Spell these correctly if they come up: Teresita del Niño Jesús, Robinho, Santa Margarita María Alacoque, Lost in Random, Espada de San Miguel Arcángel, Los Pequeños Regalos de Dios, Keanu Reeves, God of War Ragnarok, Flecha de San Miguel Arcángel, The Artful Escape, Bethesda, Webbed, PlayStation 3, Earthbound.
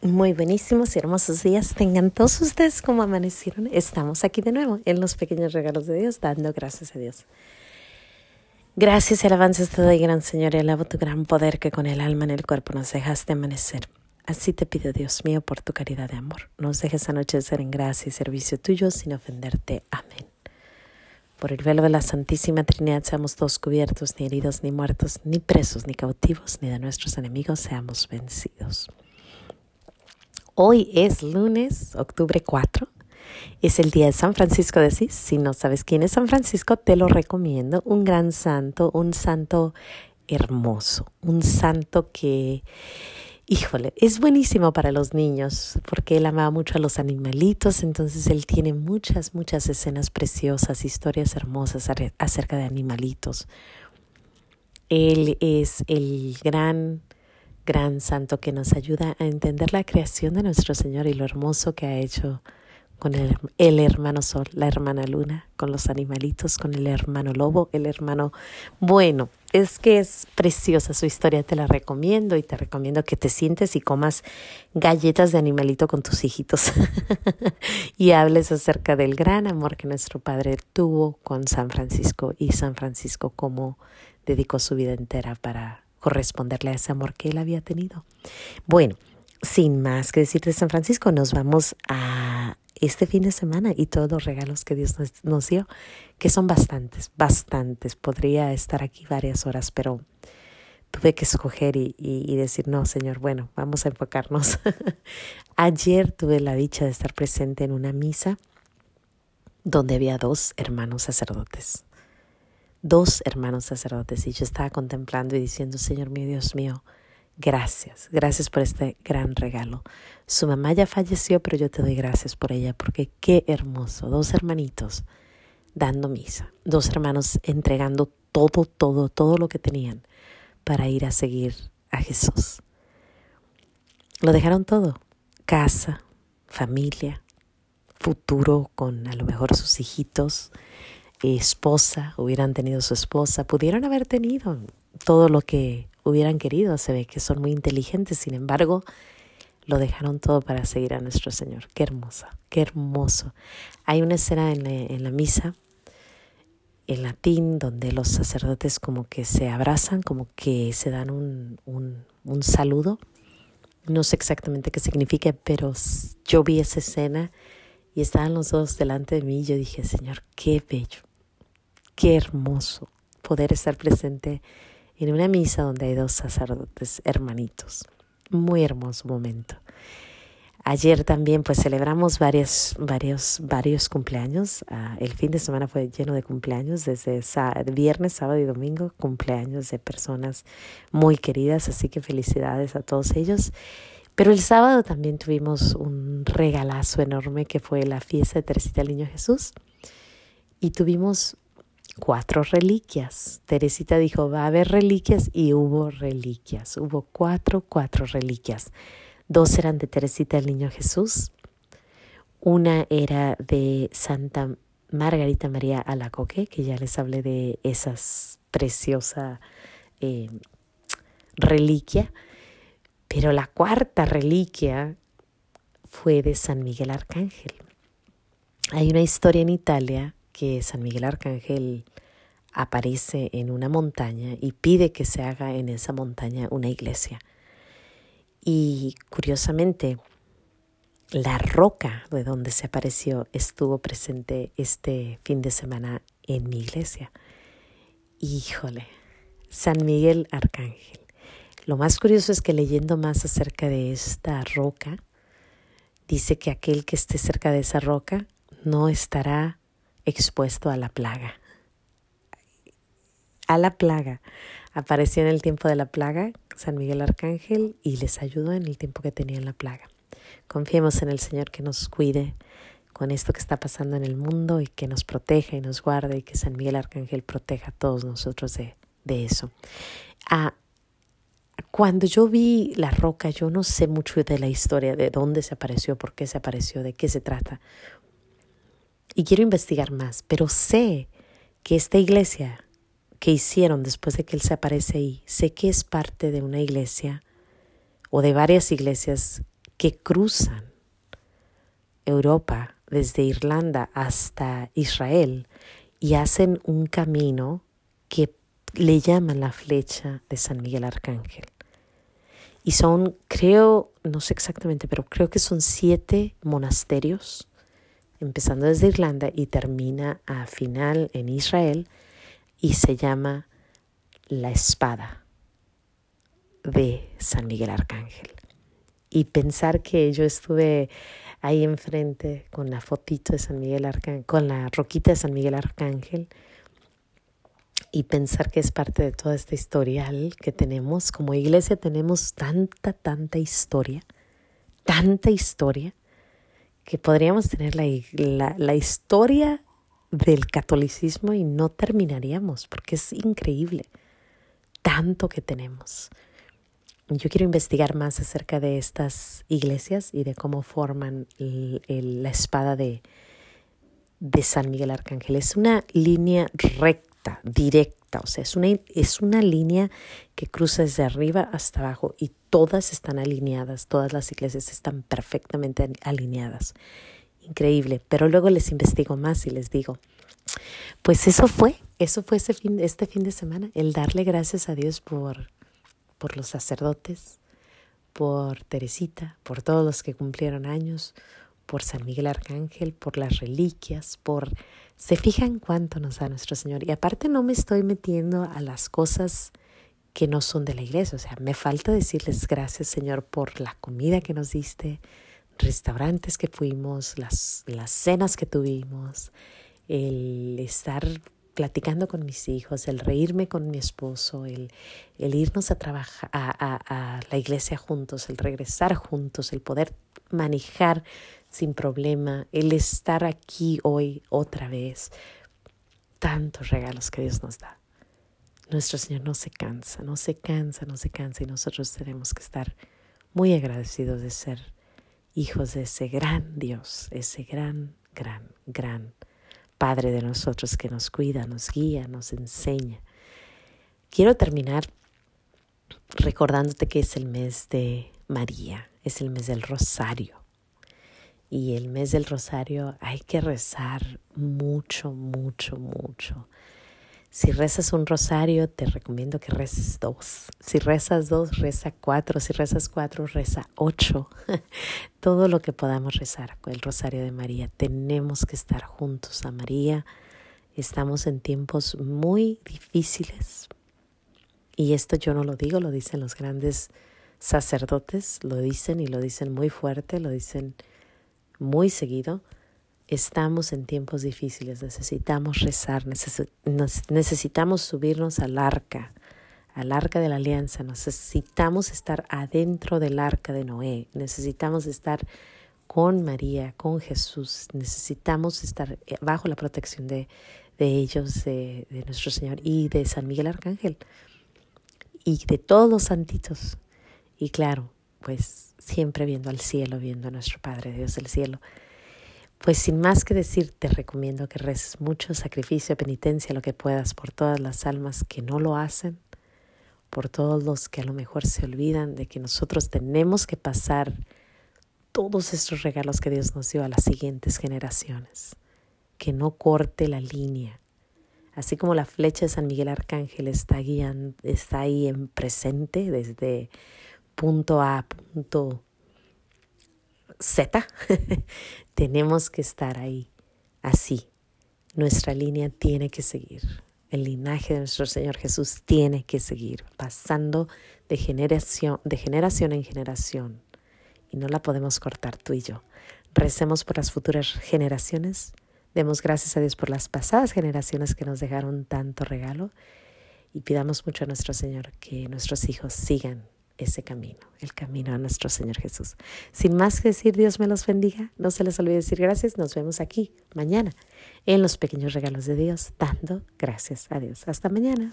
Muy buenísimos y hermosos días tengan todos ustedes. Como amanecieron, estamos aquí de nuevo en Los Pequeños Regalos de Dios, dando gracias a Dios. Gracias y alabanzas te doy, gran Señor, y alabo tu gran poder que con el alma en el cuerpo nos dejaste amanecer. Así te pido, Dios mío, por tu caridad de amor, nos dejes anochecer en gracia y servicio tuyo sin ofenderte. Amén. Por el velo de la Santísima Trinidad seamos todos cubiertos, ni heridos, ni muertos, ni presos, ni cautivos, ni de nuestros enemigos seamos vencidos. Hoy es lunes, octubre 4, es el día de San Francisco de Asís. Si no sabes quién es San Francisco, te lo recomiendo, un gran santo, un santo hermoso, un santo que, híjole, es buenísimo para los niños, porque él amaba mucho a los animalitos, entonces él tiene muchas escenas preciosas, historias hermosas acerca de animalitos. Él es el gran santo que nos ayuda a entender la creación de nuestro Señor y lo hermoso que ha hecho con el hermano sol, la hermana luna, con los animalitos, con el hermano lobo, el hermano... Bueno, es que es preciosa su historia, te la recomiendo y te recomiendo que te sientes y comas galletas de animalito con tus hijitos y hables acerca del gran amor que nuestro Padre tuvo con San Francisco y San Francisco cómo dedicó su vida entera para corresponderle a ese amor que él había tenido. Bueno, sin más que decir de San Francisco, nos vamos a este fin de semana y todos los regalos que Dios nos dio, que son bastantes. Podría estar aquí varias horas, pero tuve que escoger y decir, no, Señor, bueno, vamos a enfocarnos. Ayer tuve la dicha de estar presente en una misa donde había dos hermanos sacerdotes, y yo estaba contemplando y diciendo, Señor mío, Dios mío, gracias por este gran regalo. Su mamá ya falleció, pero yo te doy gracias por ella, porque qué hermoso, dos hermanitos dando misa, dos hermanos entregando todo lo que tenían para ir a seguir a Jesús. Lo dejaron todo, casa, familia, futuro con a lo mejor sus hijitos, esposa, hubieran tenido su esposa, pudieron haber tenido todo lo que hubieran querido. Se ve que son muy inteligentes, sin embargo, lo dejaron todo para seguir a nuestro Señor. Qué hermoso. Hay una escena en la misa, en latín, donde los sacerdotes como que se abrazan, como que se dan un saludo. No sé exactamente qué significa, pero yo vi esa escena y estaban los dos delante de mí y yo dije, Señor, qué bello, qué hermoso poder estar presente en una misa donde hay dos sacerdotes hermanitos. Muy hermoso momento. Ayer también pues celebramos varios cumpleaños. El fin de semana fue lleno de cumpleaños, desde viernes, sábado y domingo, cumpleaños de personas muy queridas, así que felicidades a todos ellos. Pero el sábado también tuvimos un regalazo enorme que fue la fiesta de Teresita del Niño Jesús. Y tuvimos 4 reliquias. Teresita dijo, va a haber reliquias, y hubo reliquias. Hubo cuatro reliquias. 2 eran de Teresita del Niño Jesús. Una era de Santa Margarita María Alacoque, que ya les hablé de esas preciosa reliquia. Pero la 4ª reliquia fue de San Miguel Arcángel. Hay una historia en Italia que San Miguel Arcángel aparece en una montaña y pide que se haga en esa montaña una iglesia. Y curiosamente, la roca de donde se apareció estuvo presente este fin de semana en mi iglesia. Híjole, San Miguel Arcángel. Lo más curioso es que leyendo más acerca de esta roca, dice que aquel que esté cerca de esa roca no estará expuesto a la plaga. A la plaga. Apareció en el tiempo de la plaga San Miguel Arcángel y les ayudó en el tiempo que tenían la plaga. Confiemos en el Señor que nos cuide con esto que está pasando en el mundo y que nos proteja y nos guarde, y que San Miguel Arcángel proteja a todos nosotros de eso. Cuando yo vi la roca, yo no sé mucho de la historia, de dónde se apareció, por qué se apareció, de qué se trata. Y quiero investigar más, pero sé que esta iglesia que hicieron después de que él se aparece ahí, sé que es parte de una iglesia o de varias iglesias que cruzan Europa desde Irlanda hasta Israel y hacen un camino que le llaman la Flecha de San Miguel Arcángel. Y son, creo, no sé exactamente, pero creo que son 7 monasterios, empezando desde Irlanda y termina a final en Israel, y se llama la Espada de San Miguel Arcángel. Y pensar que yo estuve ahí enfrente con la fotito de San Miguel Arcángel, con la roquita de San Miguel Arcángel, y pensar que es parte de toda esta historial que tenemos. Como iglesia tenemos tanta historia, que podríamos tener la historia del catolicismo y no terminaríamos, porque es increíble tanto que tenemos. Yo quiero investigar más acerca de estas iglesias y de cómo forman la Espada de San Miguel Arcángel. Es una línea recta, directa, o sea, es una línea que cruza desde arriba hasta abajo, y todas están alineadas, todas las iglesias están perfectamente alineadas. Increíble, pero luego les investigo más y les digo. Pues eso fue este fin de semana, el darle gracias a Dios por los sacerdotes, por Teresita, por todos los que cumplieron años, por San Miguel Arcángel, por las reliquias, ¿Se fijan cuánto nos da nuestro Señor? Y aparte no me estoy metiendo a las cosas que no son de la iglesia, o sea, me falta decirles gracias, Señor, por la comida que nos diste, restaurantes que fuimos, las cenas que tuvimos, el estar platicando con mis hijos, el reírme con mi esposo, el irnos a trabajar a la iglesia juntos, el regresar juntos, el poder manejar sin problema, el estar aquí hoy otra vez. Tantos regalos que Dios nos da. Nuestro Señor no se cansa, y nosotros tenemos que estar muy agradecidos de ser hijos de ese gran Dios, ese gran Padre de nosotros, que nos cuida, nos guía, nos enseña. Quiero terminar recordándote que es el mes de María, es el mes del Rosario. Y el mes del Rosario hay que rezar mucho. Si rezas un rosario, te recomiendo que reces 2. Si rezas 2, reza 4. Si rezas 4, reza 8. Todo lo que podamos rezar con el Rosario de María. Tenemos que estar juntos a María. Estamos en tiempos muy difíciles. Y esto yo no lo digo, lo dicen los grandes sacerdotes. Lo dicen, y lo dicen muy fuerte, lo dicen muy seguido. Estamos en tiempos difíciles, necesitamos rezar, necesitamos subirnos al arca de la alianza, necesitamos estar adentro del arca de Noé, necesitamos estar con María, con Jesús, necesitamos estar bajo la protección de ellos, de nuestro Señor y de San Miguel Arcángel y de todos los santitos. Y claro, pues siempre viendo al cielo, viendo a nuestro Padre Dios del cielo. Pues sin más que decir, te recomiendo que reces mucho, sacrificio, penitencia, lo que puedas, por todas las almas que no lo hacen, por todos los que a lo mejor se olvidan de que nosotros tenemos que pasar todos estos regalos que Dios nos dio a las siguientes generaciones. Que no corte la línea. Así como la flecha de San Miguel Arcángel está ahí en presente desde punto A a punto Z, tenemos que estar ahí, así. Nuestra línea tiene que seguir. El linaje de nuestro Señor Jesús tiene que seguir, pasando de generación en generación. Y no la podemos cortar tú y yo. Recemos por las futuras generaciones. Demos gracias a Dios por las pasadas generaciones que nos dejaron tanto regalo. Y pidamos mucho a nuestro Señor que nuestros hijos sigan ese camino, el camino a nuestro Señor Jesús. Sin más que decir, Dios me los bendiga. No se les olvide decir gracias. Nos vemos aquí mañana en Los Pequeños Regalos de Dios, dando gracias a Dios. Hasta mañana.